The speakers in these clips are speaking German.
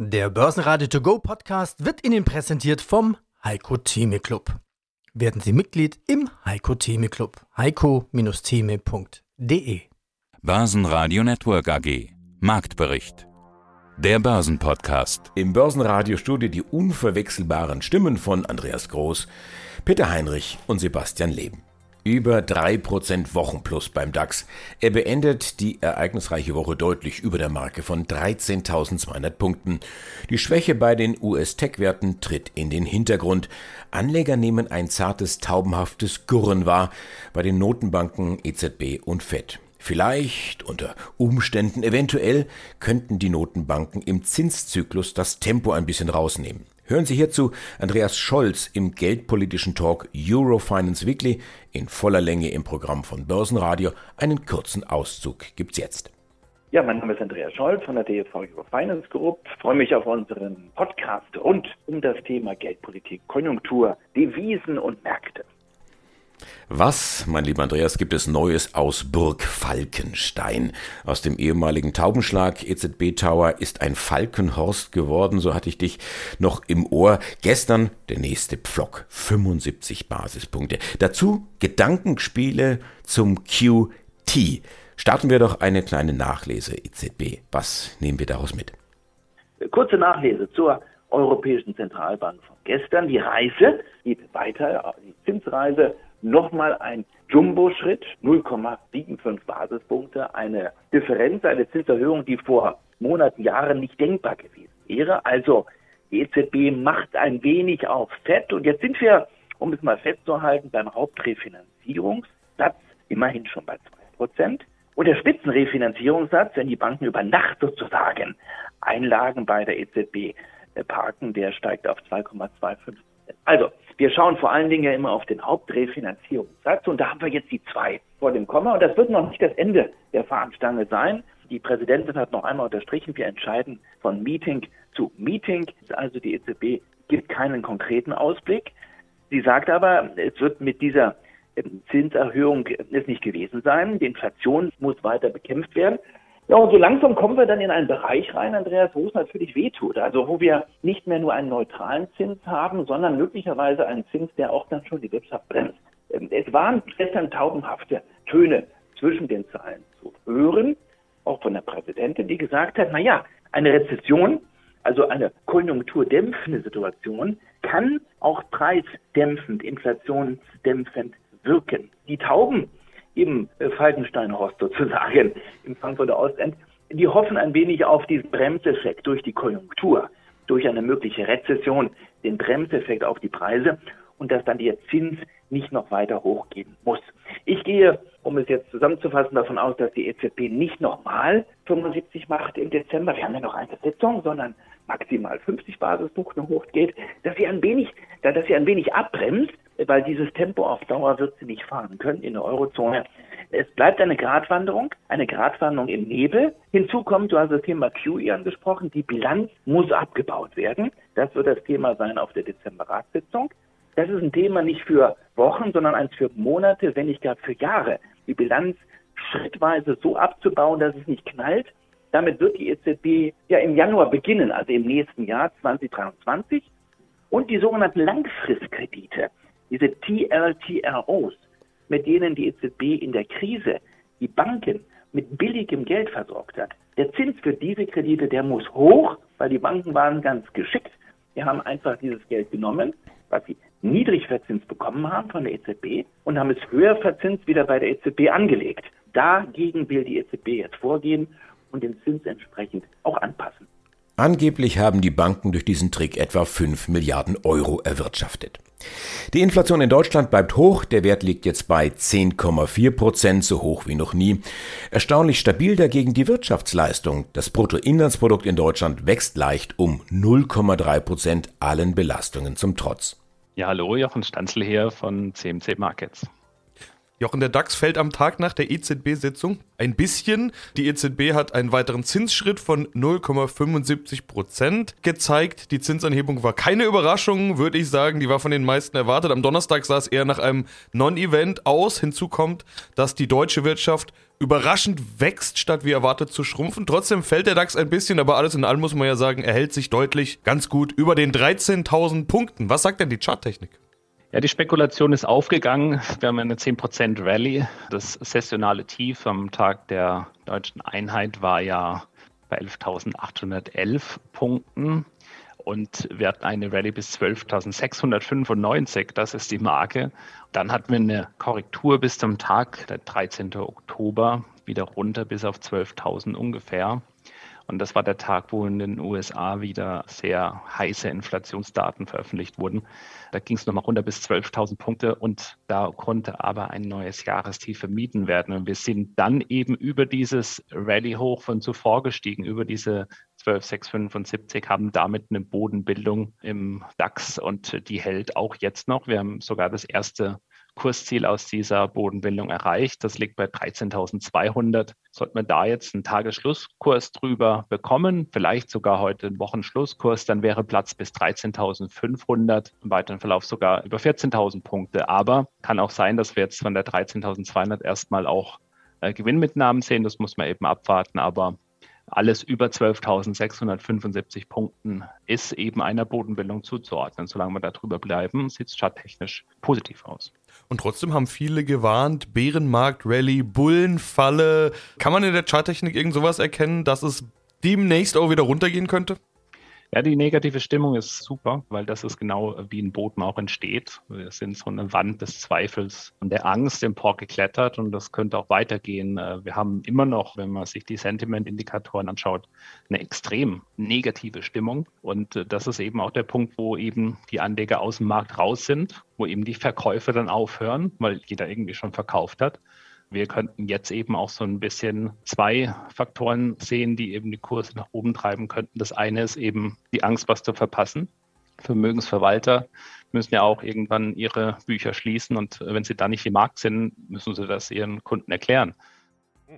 Der Börsenradio To Go Podcast wird Ihnen präsentiert vom Heiko Thieme Club. Werden Sie Mitglied im Heiko Thieme Club. Heiko-Thieme.de. Börsenradio Network AG. Marktbericht. Der Börsenpodcast. Im Börsenradiostudio die unverwechselbaren Stimmen von Andreas Groß, Peter Heinrich und Sebastian Leben. Über 3% Wochenplus beim DAX. Er beendet die ereignisreiche Woche deutlich über der Marke von 13.200 Punkten. Die Schwäche bei den US-Tech-Werten tritt in den Hintergrund. Anleger nehmen ein zartes, taubenhaftes Gurren wahr bei den Notenbanken EZB und FED. Vielleicht, unter Umständen, eventuell, könnten die Notenbanken im Zinszyklus das Tempo ein bisschen rausnehmen. Hören Sie hierzu Andreas Scholz im geldpolitischen Talk Eurofinance Weekly in voller Länge im Programm von Börsenradio. Einen kurzen Auszug gibt's jetzt. Ja, mein Name ist Andreas Scholz von der DSV Eurofinance Group. Ich freue mich auf unseren Podcast rund um das Thema Geldpolitik, Konjunktur, Devisen und Märkte. Was, mein lieber Andreas, gibt es Neues aus Burg Falkenstein? Aus dem ehemaligen Taubenschlag EZB Tower ist ein Falkenhorst geworden, so hatte ich dich noch im Ohr. Gestern der nächste Pflock, 75 Basispunkte. Dazu Gedankenspiele zum QT. Starten wir doch eine kleine Nachlese EZB. Was nehmen wir daraus mit? Kurze Nachlese zur Europäischen Zentralbank von gestern. Die Reise geht weiter, die Zinsreise. Nochmal ein Jumbo-Schritt, 0,75 Basispunkte, eine Differenz, eine Zinserhöhung, die vor Monaten, Jahren nicht denkbar gewesen wäre. Also die EZB macht ein wenig auf Fett und jetzt sind wir, um es mal festzuhalten, beim Hauptrefinanzierungssatz immerhin schon bei 2%. Und der Spitzenrefinanzierungssatz, wenn die Banken über Nacht sozusagen Einlagen bei der EZB parken, der steigt auf 2,25%. Also, wir schauen vor allen Dingen ja immer auf den Hauptrefinanzierungssatz und da haben wir jetzt die 2 vor dem Komma und das wird noch nicht das Ende der Fahnenstange sein. Die Präsidentin hat noch einmal unterstrichen, wir entscheiden von Meeting zu Meeting. Also die EZB gibt keinen konkreten Ausblick. Sie sagt aber, es wird mit dieser Zinserhöhung es nicht gewesen sein. Die Inflation muss weiter bekämpft werden. Ja, und so langsam kommen wir dann in einen Bereich rein, Andreas, wo es natürlich wehtut. Also wo wir nicht mehr nur einen neutralen Zins haben, sondern möglicherweise einen Zins, der auch dann schon die Wirtschaft bremst. Es waren gestern taubenhafte Töne zwischen den Zeilen zu hören, auch von der Präsidentin, die gesagt hat, naja, eine Rezession, also eine konjunkturdämpfende Situation, kann auch preisdämpfend, inflationsdämpfend wirken. Die Tauben im Falkensteinhorst sozusagen, im Frankfurter Ostend, die hoffen ein wenig auf diesen Bremseffekt durch die Konjunktur, durch eine mögliche Rezession, den Bremseffekt auf die Preise und dass dann der Zins nicht noch weiter hochgehen muss. Ich gehe, um es jetzt zusammenzufassen, davon aus, dass die EZB nicht nochmal 75 macht im Dezember, wir haben ja noch eine Sitzung, sondern maximal 50 Basispunkte hochgeht, dass sie ein wenig abbremst, weil dieses Tempo auf Dauer wird sie nicht fahren können in der Eurozone. Es bleibt eine Gratwanderung im Nebel. Hinzu kommt, du hast das Thema QE angesprochen, die Bilanz muss abgebaut werden. Das wird das Thema sein auf der Dezember-Ratssitzung. Das ist ein Thema nicht für Wochen, sondern eins für Monate, wenn nicht gar für Jahre. Die Bilanz schrittweise so abzubauen, dass es nicht knallt. Damit wird die EZB ja im Januar beginnen, also im nächsten Jahr 2023. Und die sogenannten Langfristkredite, diese TLTROs, mit denen die EZB in der Krise die Banken mit billigem Geld versorgt hat. Der Zins für diese Kredite, der muss hoch, weil die Banken waren ganz geschickt. Die haben einfach dieses Geld genommen, was sie niedrig verzinst bekommen haben von der EZB und haben es höher verzinst wieder bei der EZB angelegt. Dagegen will die EZB jetzt vorgehen und den Zins entsprechend auch anpassen. Angeblich haben die Banken durch diesen Trick etwa 5 Milliarden Euro erwirtschaftet. Die Inflation in Deutschland bleibt hoch, der Wert liegt jetzt bei 10,4%, so hoch wie noch nie. Erstaunlich stabil dagegen die Wirtschaftsleistung. Das Bruttoinlandsprodukt in Deutschland wächst leicht um 0,3%, allen Belastungen zum Trotz. Ja, hallo, Jochen Stanzl hier von CMC Markets. Jochen, der DAX fällt am Tag nach der EZB-Sitzung ein bisschen. Die EZB hat einen weiteren Zinsschritt von 0,75% gezeigt. Die Zinsanhebung war keine Überraschung, würde ich sagen. Die war von den meisten erwartet. Am Donnerstag sah es eher nach einem Non-Event aus. Hinzu kommt, dass die deutsche Wirtschaft überraschend wächst, statt wie erwartet zu schrumpfen. Trotzdem fällt der DAX ein bisschen, aber alles in allem muss man ja sagen, er hält sich deutlich ganz gut über den 13.000 Punkten. Was sagt denn die Charttechnik? Ja, die Spekulation ist aufgegangen. Wir haben eine 10% Rallye. Das saisonale Tief am Tag der Deutschen Einheit war ja bei 11.811 Punkten. Und wir hatten eine Rallye bis 12.695. Das ist die Marke. Dann hatten wir eine Korrektur bis zum Tag, der 13. Oktober, wieder runter bis auf 12.000 ungefähr. Und das war der Tag, wo in den USA wieder sehr heiße Inflationsdaten veröffentlicht wurden. Da ging es nochmal runter bis 12.000 Punkte und da konnte aber ein neues Jahrestief vermieden werden. Und wir sind dann eben über dieses Rallye-Hoch von zuvor gestiegen, über diese 12.675, haben damit eine Bodenbildung im DAX und die hält auch jetzt noch. Wir haben sogar das erste Kursziel aus dieser Bodenbildung erreicht. Das liegt bei 13.200. Sollte man da jetzt einen Tagesschlusskurs drüber bekommen, vielleicht sogar heute einen Wochenschlusskurs, dann wäre Platz bis 13.500, im weiteren Verlauf sogar über 14.000 Punkte. Aber kann auch sein, dass wir jetzt von der 13.200 erstmal auch Gewinnmitnahmen sehen. Das muss man eben abwarten. Aber alles über 12.675 Punkten ist eben einer Bodenbildung zuzuordnen. Solange wir da drüber bleiben, sieht es charttechnisch positiv aus. Und trotzdem haben viele gewarnt, Bärenmarkt, Rallye, Bullenfalle. Kann man in der Charttechnik irgend sowas erkennen, dass es demnächst auch wieder runtergehen könnte? Ja, die negative Stimmung ist super, weil das ist genau wie ein Boden auch entsteht. Wir sind so eine Wand des Zweifels und der Angst im Port geklettert und das könnte auch weitergehen. Wir haben immer noch, wenn man sich die Sentimentindikatoren anschaut, eine extrem negative Stimmung und das ist eben auch der Punkt, wo eben die Anleger aus dem Markt raus sind, wo eben die Verkäufe dann aufhören, weil jeder irgendwie schon verkauft hat. Wir könnten jetzt eben auch so ein bisschen zwei Faktoren sehen, die eben die Kurse nach oben treiben könnten. Das eine ist eben die Angst, was zu verpassen. Vermögensverwalter müssen ja auch irgendwann ihre Bücher schließen und wenn sie da nicht im Markt sind, müssen sie das ihren Kunden erklären.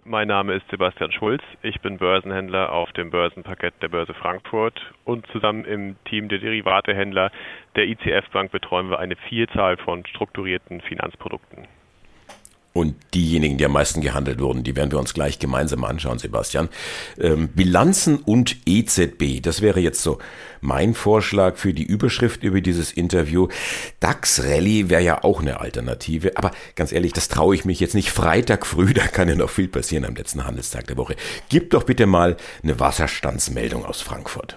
Mein Name ist Sebastian Schulz. Ich bin Börsenhändler auf dem Börsenparkett der Börse Frankfurt und zusammen im Team der Derivatehändler der ICF-Bank betreuen wir eine Vielzahl von strukturierten Finanzprodukten. Und diejenigen, die am meisten gehandelt wurden, die werden wir uns gleich gemeinsam anschauen, Sebastian. Bilanzen und EZB, das wäre jetzt so mein Vorschlag für die Überschrift über dieses Interview. DAX Rallye wäre ja auch eine Alternative, aber ganz ehrlich, das traue ich mich jetzt nicht. Freitag früh, da kann ja noch viel passieren am letzten Handelstag der Woche. Gib doch bitte mal eine Wasserstandsmeldung aus Frankfurt.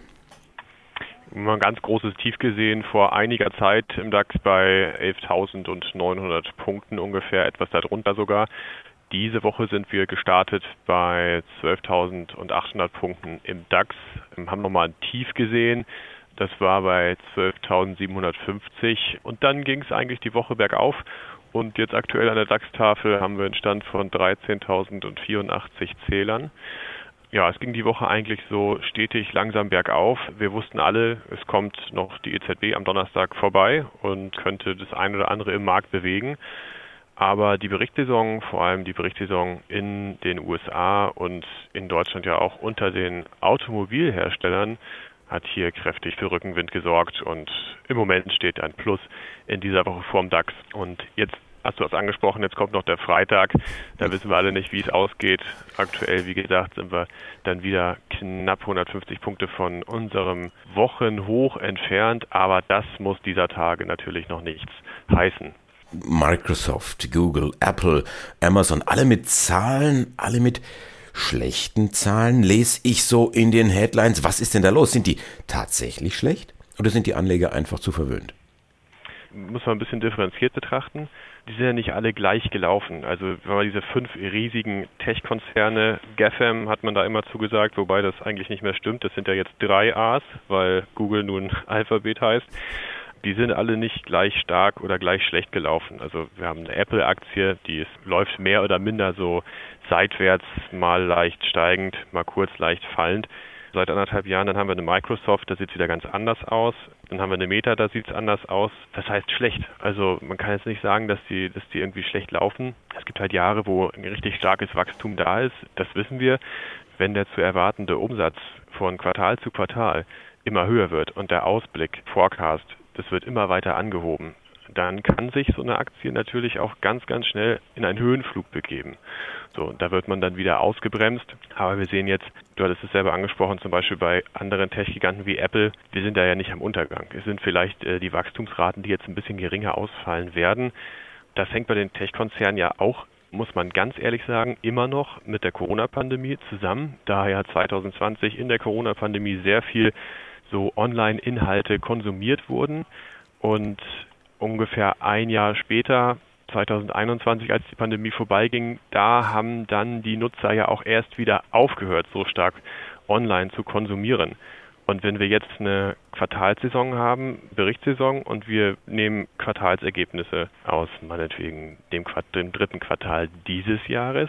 Wir haben ein ganz großes Tief gesehen vor einiger Zeit im DAX bei 11.900 Punkten ungefähr, etwas darunter sogar. Diese Woche sind wir gestartet bei 12.800 Punkten im DAX. Wir haben nochmal ein Tief gesehen, das war bei 12.750 und dann ging es eigentlich die Woche bergauf. Und jetzt aktuell an der DAX-Tafel haben wir einen Stand von 13.084 Zählern. Ja, es ging die Woche eigentlich so stetig langsam bergauf. Wir wussten alle, es kommt noch die EZB am Donnerstag vorbei und könnte das ein oder andere im Markt bewegen. Aber die Berichtssaison, vor allem die Berichtssaison in den USA und in Deutschland ja auch unter den Automobilherstellern, hat hier kräftig für Rückenwind gesorgt. Und im Moment steht ein Plus in dieser Woche vorm DAX. Und jetzt hast du das angesprochen, jetzt kommt noch der Freitag, da wissen wir alle nicht, wie es ausgeht. Aktuell, wie gesagt, sind wir dann wieder knapp 150 Punkte von unserem Wochenhoch entfernt, aber das muss dieser Tage natürlich noch nichts heißen. Microsoft, Google, Apple, Amazon, alle mit Zahlen, alle mit schlechten Zahlen, lese ich so in den Headlines. Was ist denn da los? Sind die tatsächlich schlecht oder sind die Anleger einfach zu verwöhnt? Muss man ein bisschen differenziert betrachten. Die sind ja nicht alle gleich gelaufen. Also wenn man diese 5 riesigen Tech-Konzerne, GAFAM hat man da immer zugesagt, wobei das eigentlich nicht mehr stimmt. Das sind ja jetzt 3 A's, weil Google nun Alphabet heißt. Die sind alle nicht gleich stark oder gleich schlecht gelaufen. Also wir haben eine Apple-Aktie, die läuft mehr oder minder so seitwärts, mal leicht steigend, mal kurz leicht fallend. seit 1,5 Jahren. Dann haben wir eine Microsoft, da sieht es wieder ganz anders aus. Dann haben wir eine Meta, da sieht es anders aus. Das heißt schlecht. Also man kann jetzt nicht sagen, dass die irgendwie schlecht laufen. Es gibt halt Jahre, wo ein richtig starkes Wachstum da ist. Das wissen wir. Wenn der zu erwartende Umsatz von Quartal zu Quartal immer höher wird und der Ausblick, Forecast, das wird immer weiter angehoben, dann kann sich so eine Aktie natürlich auch ganz, ganz schnell in einen Höhenflug begeben. So, da wird man dann wieder ausgebremst. Aber wir sehen jetzt, du hattest es selber angesprochen, zum Beispiel bei anderen Tech-Giganten wie Apple, wir sind da ja nicht am Untergang. Es sind vielleicht die Wachstumsraten, die jetzt ein bisschen geringer ausfallen werden. Das hängt bei den Tech-Konzernen ja auch, muss man ganz ehrlich sagen, immer noch mit der Corona-Pandemie zusammen. Daher hat 2020 in der Corona-Pandemie sehr viel so Online-Inhalte konsumiert wurden. Und ungefähr ein Jahr später, 2021, als die Pandemie vorbeiging, da haben dann die Nutzer ja auch erst wieder aufgehört, so stark online zu konsumieren. Und wenn wir jetzt eine Quartalssaison haben, Berichtssaison, und wir nehmen Quartalsergebnisse aus, meinetwegen dem dritten Quartal dieses Jahres,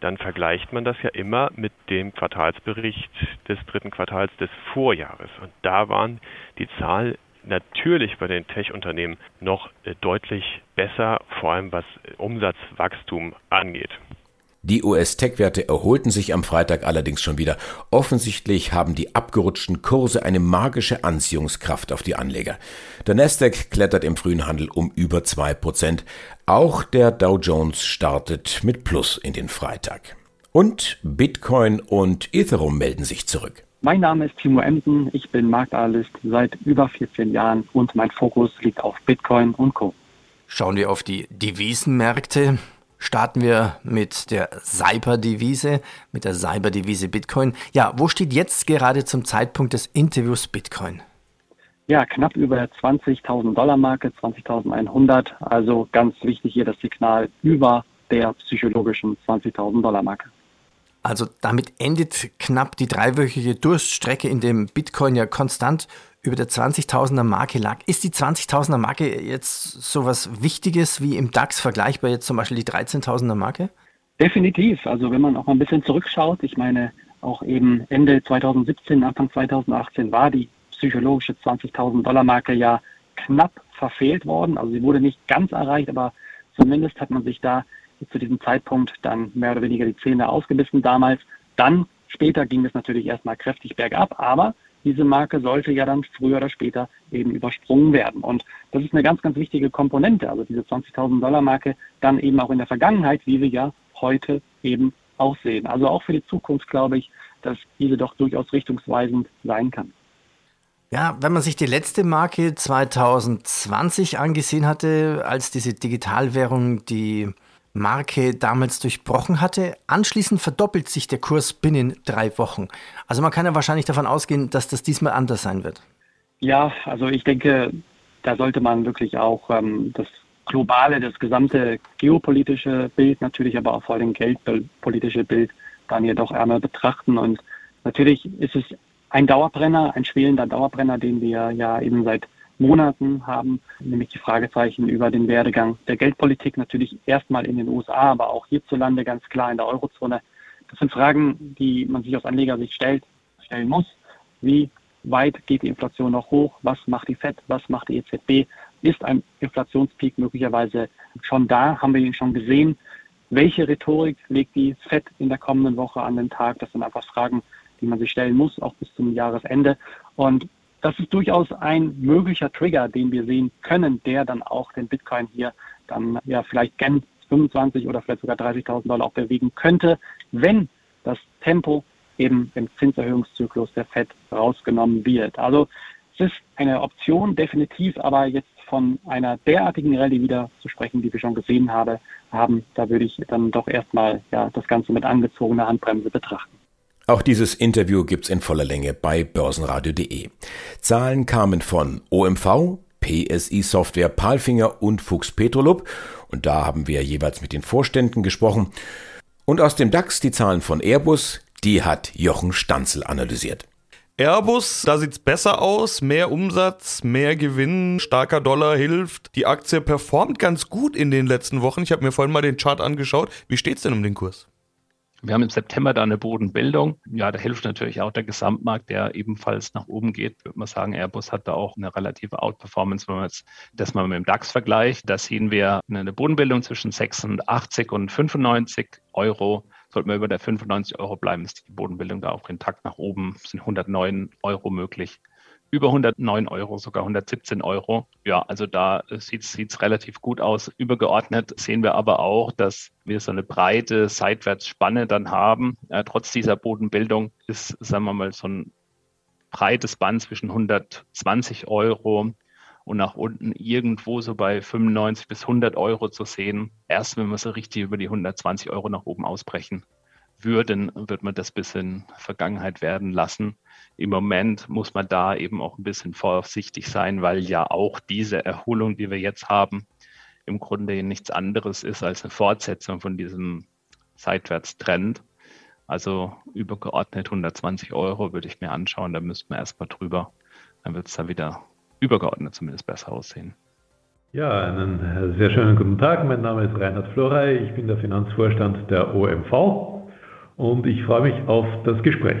dann vergleicht man das ja immer mit dem Quartalsbericht des dritten Quartals des Vorjahres. Und da waren die Zahlen natürlich bei den Tech-Unternehmen noch deutlich besser, vor allem was Umsatzwachstum angeht. Die US-Tech-Werte erholten sich am Freitag allerdings schon wieder. Offensichtlich haben die abgerutschten Kurse eine magische Anziehungskraft auf die Anleger. Der Nasdaq klettert im frühen Handel um über 2%. Auch der Dow Jones startet mit Plus in den Freitag. Und Bitcoin und Ethereum melden sich zurück. Mein Name ist Timo Emden, ich bin Marktanalyst seit über 14 Jahren und mein Fokus liegt auf Bitcoin und Co. Schauen wir auf die Devisenmärkte. Starten wir mit der Cyberdevise Bitcoin. Ja, wo steht jetzt gerade zum Zeitpunkt des Interviews Bitcoin? Ja, knapp über der $20.000-Marke, 20.100. Also ganz wichtig hier das Signal über der psychologischen $20.000-Marke. Also damit endet knapp die dreiwöchige Durststrecke, in dem Bitcoin ja konstant über der 20.000er-Marke lag. Ist die 20.000er-Marke jetzt sowas Wichtiges wie im DAX vergleichbar jetzt zum Beispiel die 13.000er-Marke? Definitiv. Also wenn man auch mal ein bisschen zurückschaut, ich meine auch eben Ende 2017, Anfang 2018 war die psychologische 20.000-Dollar-Marke ja knapp verfehlt worden. Also sie wurde nicht ganz erreicht, aber zumindest hat man sich da zu diesem Zeitpunkt dann mehr oder weniger die Zähne ausgebissen damals. Dann später ging es natürlich erstmal kräftig bergab, aber diese Marke sollte ja dann früher oder später eben übersprungen werden. Und das ist eine ganz, ganz wichtige Komponente. Also diese 20.000-Dollar-Marke dann eben auch in der Vergangenheit, wie wir ja heute eben auch sehen. Also auch für die Zukunft glaube ich, dass diese doch durchaus richtungsweisend sein kann. Ja, wenn man sich die letzte Marke 2020 angesehen hatte, als diese Digitalwährung die Marke damals durchbrochen hatte. Anschließend verdoppelt sich der Kurs binnen 3 Wochen. Also man kann ja wahrscheinlich davon ausgehen, dass das diesmal anders sein wird. Ja, also ich denke, da sollte man wirklich auch das globale, das gesamte geopolitische Bild, natürlich aber auch vor allem geldpolitische Bild dann jedoch einmal betrachten. Und natürlich ist es ein Dauerbrenner, ein schwelender Dauerbrenner, den wir ja eben seit Monaten haben, nämlich die Fragezeichen über den Werdegang der Geldpolitik, natürlich erstmal in den USA, aber auch hierzulande ganz klar in der Eurozone. Das sind Fragen, die man sich aus Anlegersicht stellen muss. Wie weit geht die Inflation noch hoch? Was macht die FED? Was macht die EZB? Ist ein Inflationspeak möglicherweise schon da? Haben wir ihn schon gesehen? Welche Rhetorik legt die FED in der kommenden Woche an den Tag? Das sind einfach Fragen, die man sich stellen muss, auch bis zum Jahresende. Und das ist durchaus ein möglicher Trigger, den wir sehen können, der dann auch den Bitcoin hier dann ja vielleicht gen 25 oder vielleicht sogar $30.000 auch bewegen könnte, wenn das Tempo eben im Zinserhöhungszyklus der FED rausgenommen wird. Also es ist eine Option definitiv, aber jetzt von einer derartigen Rallye wieder zu sprechen, die wir schon gesehen haben, da würde ich dann doch erstmal ja das Ganze mit angezogener Handbremse betrachten. Auch dieses Interview gibt's in voller Länge bei börsenradio.de. Zahlen kamen von OMV, PSI Software, Palfinger und Fuchs Petrolub. Und da haben wir jeweils mit den Vorständen gesprochen. Und aus dem DAX die Zahlen von Airbus, die hat Jochen Stanzl analysiert. Airbus, da sieht's besser aus, mehr Umsatz, mehr Gewinn, starker Dollar hilft. Die Aktie performt ganz gut in den letzten Wochen. Ich habe mir vorhin mal den Chart angeschaut. Wie steht's denn um den Kurs? Wir haben im September da eine Bodenbildung. Ja, da hilft natürlich auch der Gesamtmarkt, der ebenfalls nach oben geht. Würde man sagen, Airbus hat da auch eine relative Outperformance, wenn man jetzt das mal mit dem DAX vergleicht. Da sehen wir eine Bodenbildung zwischen 86 und 95 Euro. Sollten wir über der 95 Euro bleiben, ist die Bodenbildung da auch intakt nach oben. Es sind 109 Euro möglich. Über 109 Euro, sogar 117 Euro. Ja, also da sieht's relativ gut aus. Übergeordnet sehen wir aber auch, dass wir so eine breite Seitwärtsspanne dann haben. Trotz dieser Bodenbildung ist, sagen wir mal, so ein breites Band zwischen 120 Euro und nach unten irgendwo so bei 95 bis 100 Euro zu sehen. Erst wenn wir so richtig über die 120 Euro nach oben ausbrechen würden, wird man das bis in Vergangenheit werden lassen. Im Moment muss man da eben auch ein bisschen vorsichtig sein, weil ja auch diese Erholung, die wir jetzt haben, im Grunde nichts anderes ist als eine Fortsetzung von diesem Seitwärtstrend. Also übergeordnet 120 Euro würde ich mir anschauen, da müssten wir erstmal drüber. Dann wird es dann wieder übergeordnet zumindest besser aussehen. Ja, einen sehr schönen guten Tag. Mein Name ist Reinhard Florey. Ich bin der Finanzvorstand der OMV. Und ich freue mich auf das Gespräch.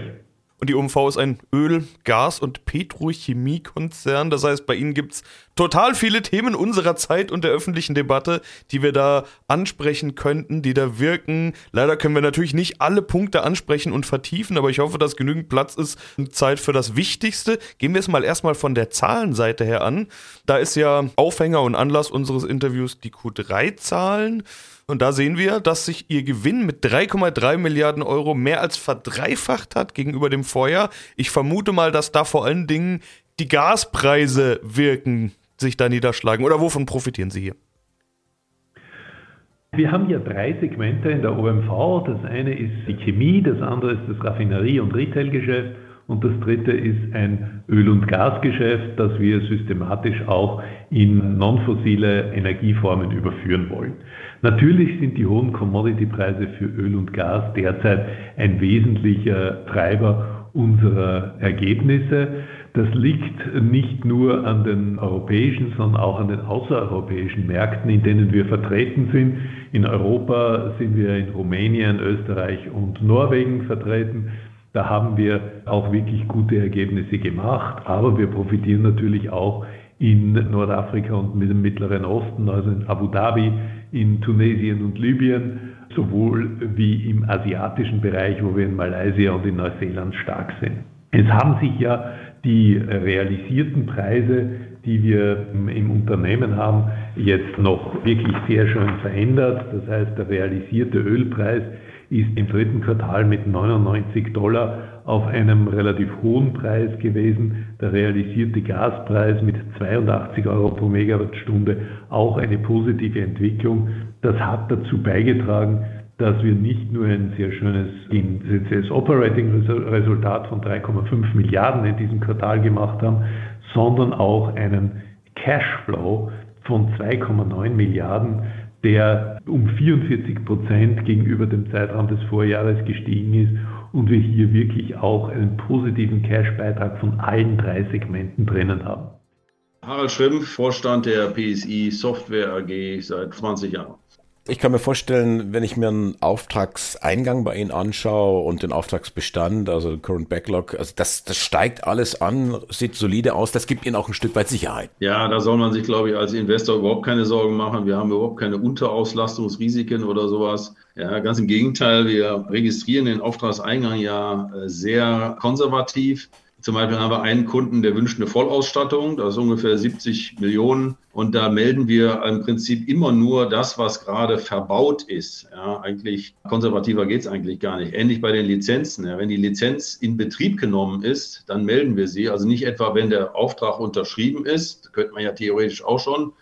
Und die OMV ist ein Öl-, Gas- und Petrochemiekonzern. Das heißt, bei Ihnen gibt es total viele Themen unserer Zeit und der öffentlichen Debatte, die wir da ansprechen könnten, die da wirken. Leider können wir natürlich nicht alle Punkte ansprechen und vertiefen, aber ich hoffe, dass genügend Platz ist und Zeit für das Wichtigste. Gehen wir es mal erstmal von der Zahlenseite her an. Da ist ja Aufhänger und Anlass unseres Interviews die Q3-Zahlen. Und da sehen wir, dass sich ihr Gewinn mit 3,3 Milliarden Euro mehr als verdreifacht hat gegenüber dem Vorjahr. Ich vermute mal, dass da vor allen Dingen die Gaspreise wirken, sich da niederschlagen. Oder wovon profitieren Sie hier? Wir haben hier drei Segmente in der OMV. Das eine ist die Chemie, das andere ist das Raffinerie- und Retailgeschäft und das dritte ist ein Öl- und Gasgeschäft, das wir systematisch auch in non-fossile Energieformen überführen wollen. Natürlich sind die hohen Commodity-Preise für Öl und Gas derzeit ein wesentlicher Treiber unserer Ergebnisse. Das liegt nicht nur an den europäischen, sondern auch an den außereuropäischen Märkten, in denen wir vertreten sind. In Europa sind wir in Rumänien, Österreich und Norwegen vertreten. Da haben wir auch wirklich gute Ergebnisse gemacht, aber wir profitieren natürlich auch in Nordafrika und im Mittleren Osten, also in Abu Dhabi, in Tunesien und Libyen, sowohl wie im asiatischen Bereich, wo wir in Malaysia und in Neuseeland stark sind. Es haben sich ja die realisierten Preise, die wir im Unternehmen haben, jetzt noch wirklich sehr schön verändert. Das heißt, der realisierte Ölpreis ist im dritten Quartal mit $99 auf einem relativ hohen Preis gewesen. Der realisierte Gaspreis mit 82 Euro pro Megawattstunde, auch eine positive Entwicklung. Das hat dazu beigetragen, dass wir nicht nur ein sehr schönes Operating Resultat von 3,5 Milliarden in diesem Quartal gemacht haben, sondern auch einen Cashflow von 2,9 Milliarden, der um 44% gegenüber dem Zeitraum des Vorjahres gestiegen ist und wir hier wirklich auch einen positiven Cash-Beitrag von allen drei Segmenten drinnen haben. Harald Schrimpf, Vorstand der PSI Software AG seit 20 Jahren. Ich kann mir vorstellen, wenn ich mir einen Auftragseingang bei Ihnen anschaue und den Auftragsbestand, also den Current Backlog, also das steigt alles an, sieht solide aus, das gibt Ihnen auch ein Stück weit Sicherheit. Ja, da soll man sich, glaube ich, als Investor überhaupt keine Sorgen machen. Wir haben überhaupt keine Unterauslastungsrisiken oder sowas. Ja, ganz im Gegenteil, wir registrieren den Auftragseingang ja sehr konservativ. Zum Beispiel haben wir einen Kunden, der wünscht eine Vollausstattung, das ist ungefähr 70 Millionen. Und da melden wir im Prinzip immer nur das, was gerade verbaut ist. Ja, eigentlich konservativer geht es eigentlich gar nicht. Ähnlich bei den Lizenzen. Ja, wenn die Lizenz in Betrieb genommen ist, dann melden wir sie. Also nicht etwa, wenn der Auftrag unterschrieben ist, könnte man ja theoretisch auch schon,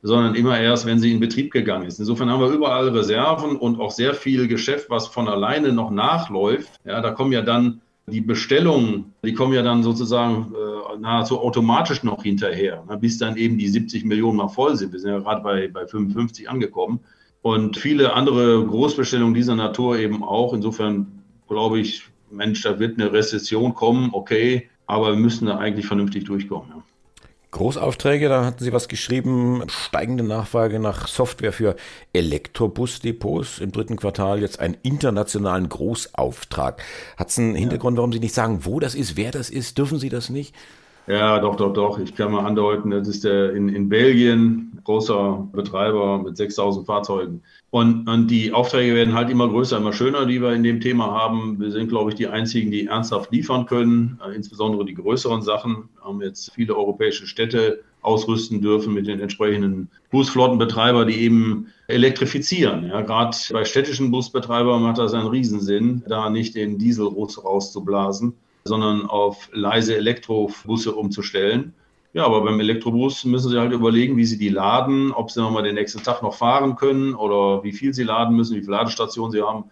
sondern immer erst, wenn sie in Betrieb gegangen ist. Insofern haben wir überall Reserven und auch sehr viel Geschäft, was von alleine noch nachläuft. Ja, da kommen ja dann die Bestellungen, die kommen ja dann sozusagen nahezu automatisch noch hinterher, ne, bis dann eben die 70 Millionen mal voll sind. Wir sind ja gerade bei 55 angekommen und viele andere Großbestellungen dieser Natur eben auch. Insofern glaube ich, Mensch, da wird eine Rezession kommen, okay, aber wir müssen da eigentlich vernünftig durchkommen. Ja. Großaufträge, da hatten Sie was geschrieben, steigende Nachfrage nach Software für Elektrobusdepots im dritten Quartal, jetzt einen internationalen Großauftrag. Hat es einen Hintergrund, warum Sie nicht sagen, wo das ist, wer das ist? Dürfen Sie das nicht? Ja, doch. Ich kann mal andeuten, das ist der in Belgien, großer Betreiber mit 6.000 Fahrzeugen. Und die Aufträge werden halt immer größer, immer schöner, die wir in dem Thema haben. Wir sind, glaube ich, die einzigen, die ernsthaft liefern können, insbesondere die größeren Sachen. Wir haben jetzt viele europäische Städte ausrüsten dürfen mit den entsprechenden Busflottenbetreiber, die eben elektrifizieren. Ja, gerade bei städtischen Busbetreibern macht das einen Riesensinn, da nicht den Diesel rauszublasen, sondern auf leise Elektrobusse umzustellen. Ja, aber beim Elektrobus müssen Sie halt überlegen, wie Sie die laden, ob Sie nochmal den nächsten Tag noch fahren können oder wie viel Sie laden müssen, wie viele Ladestationen Sie haben.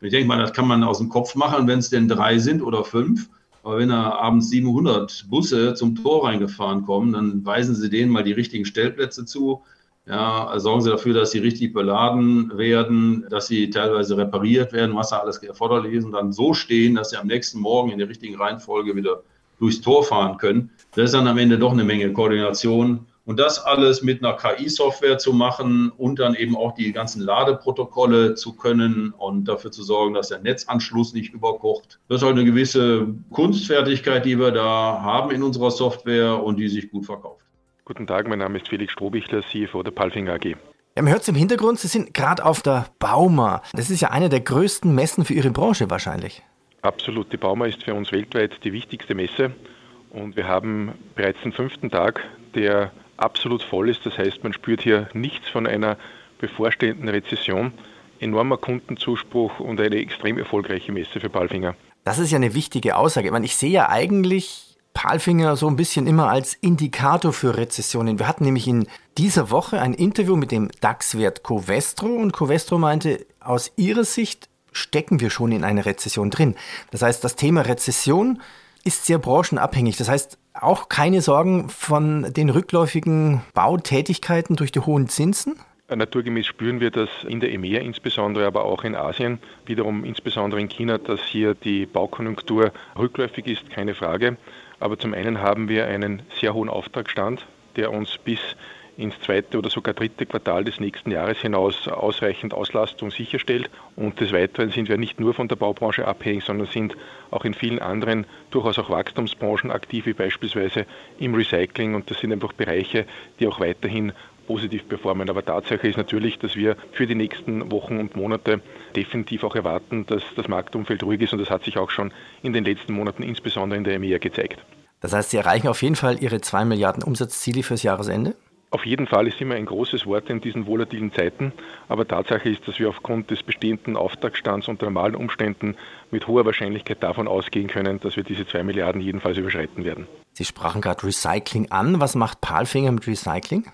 Ich denke mal, das kann man aus dem Kopf machen, wenn es denn 3 sind oder 5. Aber wenn da abends 700 Busse zum Tor reingefahren kommen, dann weisen Sie denen mal die richtigen Stellplätze zu. Ja, sorgen Sie dafür, dass sie richtig beladen werden, dass sie teilweise repariert werden, was da alles erforderlich ist und dann so stehen, dass sie am nächsten Morgen in der richtigen Reihenfolge wieder durchs Tor fahren können. Das ist dann am Ende doch eine Menge Koordination. Und das alles mit einer KI-Software zu machen und dann eben auch die ganzen Ladeprotokolle zu können und dafür zu sorgen, dass der Netzanschluss nicht überkocht. Das ist halt eine gewisse Kunstfertigkeit, die wir da haben in unserer Software und die sich gut verkauft. Guten Tag, mein Name ist Felix Strobichler, CFO der Palfinger AG. Ja, man hört es im Hintergrund, Sie sind gerade auf der Bauma. Das ist ja eine der größten Messen für Ihre Branche wahrscheinlich. Absolut, die Bauma ist für uns weltweit die wichtigste Messe und wir haben bereits den 5. Tag, der absolut voll ist. Das heißt, man spürt hier nichts von einer bevorstehenden Rezession. Enormer Kundenzuspruch und eine extrem erfolgreiche Messe für Palfinger. Das ist ja eine wichtige Aussage. Ich meine, ich sehe ja eigentlich Palfinger so ein bisschen immer als Indikator für Rezessionen. Wir hatten nämlich in dieser Woche ein Interview mit dem DAX-Wert Covestro und Covestro meinte, aus ihrer Sicht stecken wir schon in einer Rezession drin. Das heißt, das Thema Rezession ist sehr branchenabhängig. Das heißt, auch keine Sorgen von den rückläufigen Bautätigkeiten durch die hohen Zinsen? Naturgemäß spüren wir das in der EMEA insbesondere, aber auch in Asien, wiederum insbesondere in China, dass hier die Baukonjunktur rückläufig ist, keine Frage. Aber zum einen haben wir einen sehr hohen Auftragsstand, der uns bis ins 2. oder sogar 3. Quartal des nächsten Jahres hinaus ausreichend Auslastung sicherstellt. Und des Weiteren sind wir nicht nur von der Baubranche abhängig, sondern sind auch in vielen anderen, durchaus auch Wachstumsbranchen aktiv, wie beispielsweise im Recycling. Und das sind einfach Bereiche, die auch weiterhin positiv performen. Aber Tatsache ist natürlich, dass wir für die nächsten Wochen und Monate definitiv auch erwarten, dass das Marktumfeld ruhig ist und das hat sich auch schon in den letzten Monaten, insbesondere in der EMEA, gezeigt. Das heißt, Sie erreichen auf jeden Fall Ihre 2 Milliarden Umsatzziele fürs Jahresende? Auf jeden Fall ist immer ein großes Wort in diesen volatilen Zeiten, aber Tatsache ist, dass wir aufgrund des bestehenden Auftragsstands unter normalen Umständen mit hoher Wahrscheinlichkeit davon ausgehen können, dass wir diese 2 Milliarden jedenfalls überschreiten werden. Sie sprachen gerade Recycling an. Was macht Palfinger mit Recycling?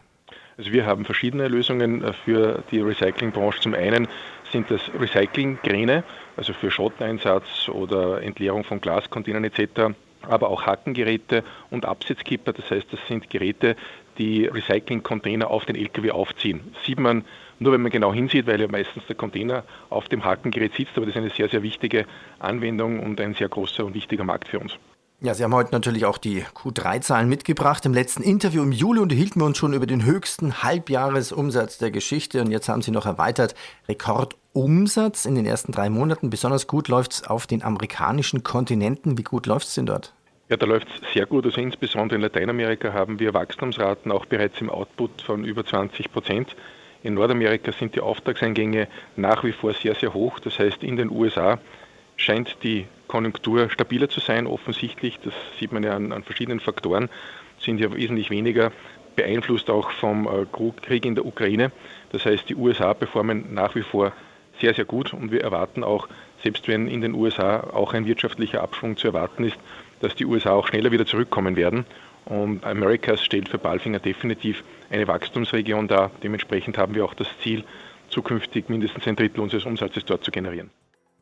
Also wir haben verschiedene Lösungen für die Recyclingbranche. Zum einen sind das Recyclinggräne, also für Schrotteinsatz oder Entleerung von Glascontainern etc., aber auch Hackengeräte und Absetzkipper. Das heißt, das sind Geräte, die Recyclingcontainer auf den LKW aufziehen. Sieht man nur, wenn man genau hinsieht, weil ja meistens der Container auf dem Hackengerät sitzt, aber das ist eine sehr, sehr wichtige Anwendung und ein sehr großer und wichtiger Markt für uns. Ja, Sie haben heute natürlich auch die Q3-Zahlen mitgebracht. Im letzten Interview im Juli unterhielten wir uns schon über den höchsten Halbjahresumsatz der Geschichte. Und jetzt haben Sie noch erweitert, Rekordumsatz in den ersten 3 Monaten. Besonders gut läuft es auf den amerikanischen Kontinenten. Wie gut läuft es denn dort? Ja, da läuft es sehr gut. Also insbesondere in Lateinamerika haben wir Wachstumsraten auch bereits im Output von über 20%. In Nordamerika sind die Auftragseingänge nach wie vor sehr, sehr hoch. Das heißt, in den USA scheint die Konjunktur stabiler zu sein, offensichtlich. Das sieht man ja an verschiedenen Faktoren, sind ja wesentlich weniger beeinflusst auch vom Krieg in der Ukraine. Das heißt, die USA performen nach wie vor sehr, sehr gut und wir erwarten auch, selbst wenn in den USA auch ein wirtschaftlicher Abschwung zu erwarten ist, dass die USA auch schneller wieder zurückkommen werden. Und Americas stellt für Palfinger definitiv eine Wachstumsregion dar. Dementsprechend haben wir auch das Ziel, zukünftig mindestens ein Drittel unseres Umsatzes dort zu generieren.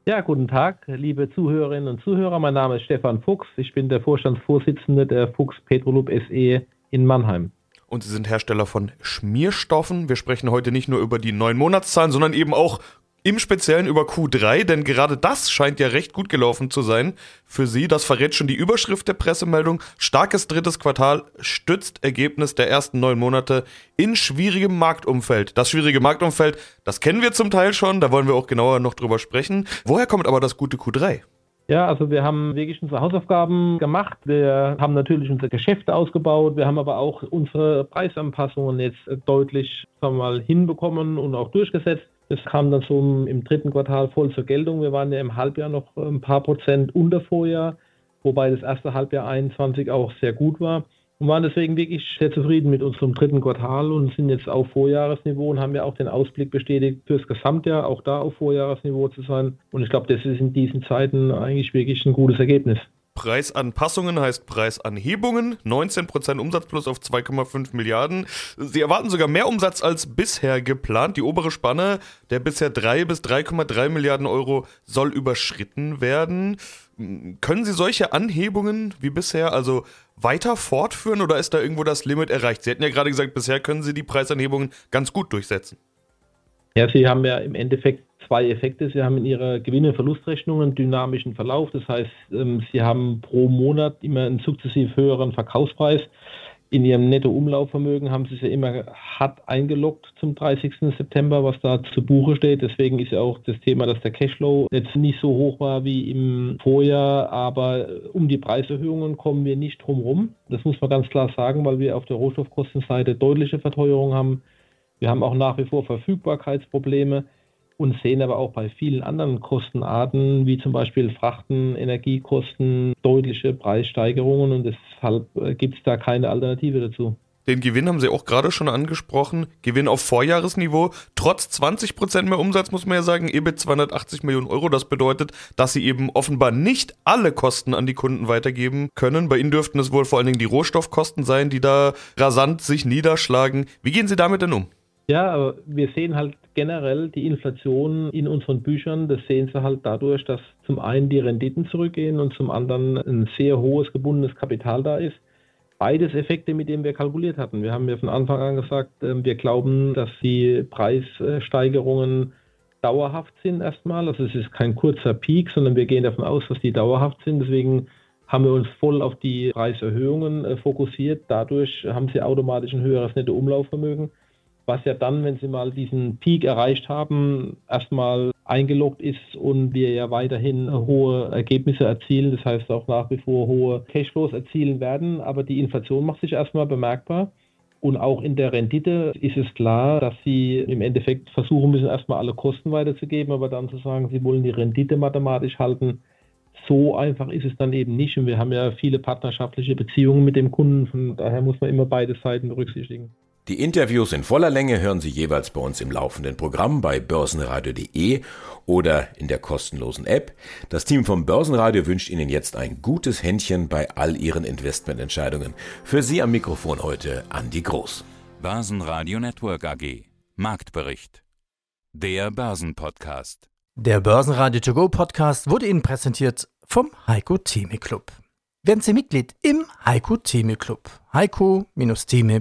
Ja, guten Tag, liebe Zuhörerinnen und Zuhörer. Mein Name ist Stefan Fuchs. Ich bin der Vorstandsvorsitzende der Fuchs Petrolub SE in Mannheim. Und Sie sind Hersteller von Schmierstoffen. Wir sprechen heute nicht nur über die 9 Monatszahlen, sondern eben auch im Speziellen über Q3, denn gerade das scheint ja recht gut gelaufen zu sein für Sie. Das verrät schon die Überschrift der Pressemeldung. Starkes drittes Quartal stützt Ergebnis der ersten 9 Monate in schwierigem Marktumfeld. Das schwierige Marktumfeld, das kennen wir zum Teil schon, da wollen wir auch genauer noch drüber sprechen. Woher kommt aber das gute Q3? Ja, also wir haben wirklich unsere Hausaufgaben gemacht. Wir haben natürlich unser Geschäft ausgebaut. Wir haben aber auch unsere Preisanpassungen jetzt deutlich, hinbekommen und auch durchgesetzt. Das kam dann so im 3. Quartal voll zur Geltung. Wir waren ja im Halbjahr noch ein paar Prozent unter Vorjahr, wobei das erste Halbjahr 2021 auch sehr gut war. Und waren deswegen wirklich sehr zufrieden mit unserem 3. Quartal und sind jetzt auf Vorjahresniveau und haben ja auch den Ausblick bestätigt, fürs Gesamtjahr auch da auf Vorjahresniveau zu sein. Und ich glaube, das ist in diesen Zeiten eigentlich wirklich ein gutes Ergebnis. Preisanpassungen heißt Preisanhebungen, 19% Umsatzplus auf 2,5 Milliarden. Sie erwarten sogar mehr Umsatz als bisher geplant. Die obere Spanne der bisher 3 bis 3,3 Milliarden Euro soll überschritten werden. Können Sie solche Anhebungen wie bisher also weiter fortführen oder ist da irgendwo das Limit erreicht? Sie hätten ja gerade gesagt, bisher können Sie die Preisanhebungen ganz gut durchsetzen. Ja, Sie haben ja im Endeffekt 2 Effekte. Sie haben in Ihrer Gewinn- und Verlustrechnung einen dynamischen Verlauf. Das heißt, Sie haben pro Monat immer einen sukzessiv höheren Verkaufspreis. In Ihrem Nettoumlaufvermögen haben Sie es ja immer hart eingeloggt zum 30. September, was da zu Buche steht. Deswegen ist ja auch das Thema, dass der Cashflow jetzt nicht so hoch war wie im Vorjahr. Aber um die Preiserhöhungen kommen wir nicht drum rum. Das muss man ganz klar sagen, weil wir auf der Rohstoffkostenseite deutliche Verteuerung haben. Wir haben auch nach wie vor Verfügbarkeitsprobleme und sehen aber auch bei vielen anderen Kostenarten, wie zum Beispiel Frachten, Energiekosten, deutliche Preissteigerungen und deshalb gibt es da keine Alternative dazu. Den Gewinn haben Sie auch gerade schon angesprochen, Gewinn auf Vorjahresniveau, trotz 20% mehr Umsatz muss man ja sagen, EBIT 280 Millionen Euro, das bedeutet, dass Sie eben offenbar nicht alle Kosten an die Kunden weitergeben können. Bei Ihnen dürften es wohl vor allen Dingen die Rohstoffkosten sein, die da rasant sich niederschlagen. Wie gehen Sie damit denn um? Ja, aber wir sehen halt generell die Inflation in unseren Büchern, das sehen Sie halt dadurch, dass zum einen die Renditen zurückgehen und zum anderen ein sehr hohes gebundenes Kapital da ist. Beides Effekte, mit denen wir kalkuliert hatten. Wir haben ja von Anfang an gesagt, wir glauben, dass die Preissteigerungen dauerhaft sind erstmal. Also es ist kein kurzer Peak, sondern wir gehen davon aus, dass die dauerhaft sind. Deswegen haben wir uns voll auf die Preiserhöhungen fokussiert. Dadurch haben sie automatisch ein höheres Nettoumlaufvermögen, was ja dann, wenn sie mal diesen Peak erreicht haben, erstmal eingeloggt ist und wir ja weiterhin hohe Ergebnisse erzielen, das heißt auch nach wie vor hohe Cashflows erzielen werden, aber die Inflation macht sich erstmal bemerkbar und auch in der Rendite ist es klar, dass sie im Endeffekt versuchen müssen, erstmal alle Kosten weiterzugeben, aber dann zu sagen, sie wollen die Rendite mathematisch halten, so einfach ist es dann eben nicht und wir haben ja viele partnerschaftliche Beziehungen mit dem Kunden, von daher muss man immer beide Seiten berücksichtigen. Die Interviews in voller Länge hören Sie jeweils bei uns im laufenden Programm bei börsenradio.de oder in der kostenlosen App. Das Team vom Börsenradio wünscht Ihnen jetzt ein gutes Händchen bei all Ihren Investmententscheidungen. Für Sie am Mikrofon heute Andi Groß. Börsenradio Network AG. Marktbericht. Der Börsenpodcast. Der Börsenradio To Go Podcast wurde Ihnen präsentiert vom Heiko Thieme Club. Werden Sie Mitglied im Heiko Thieme Club. Heiko-Thieme.de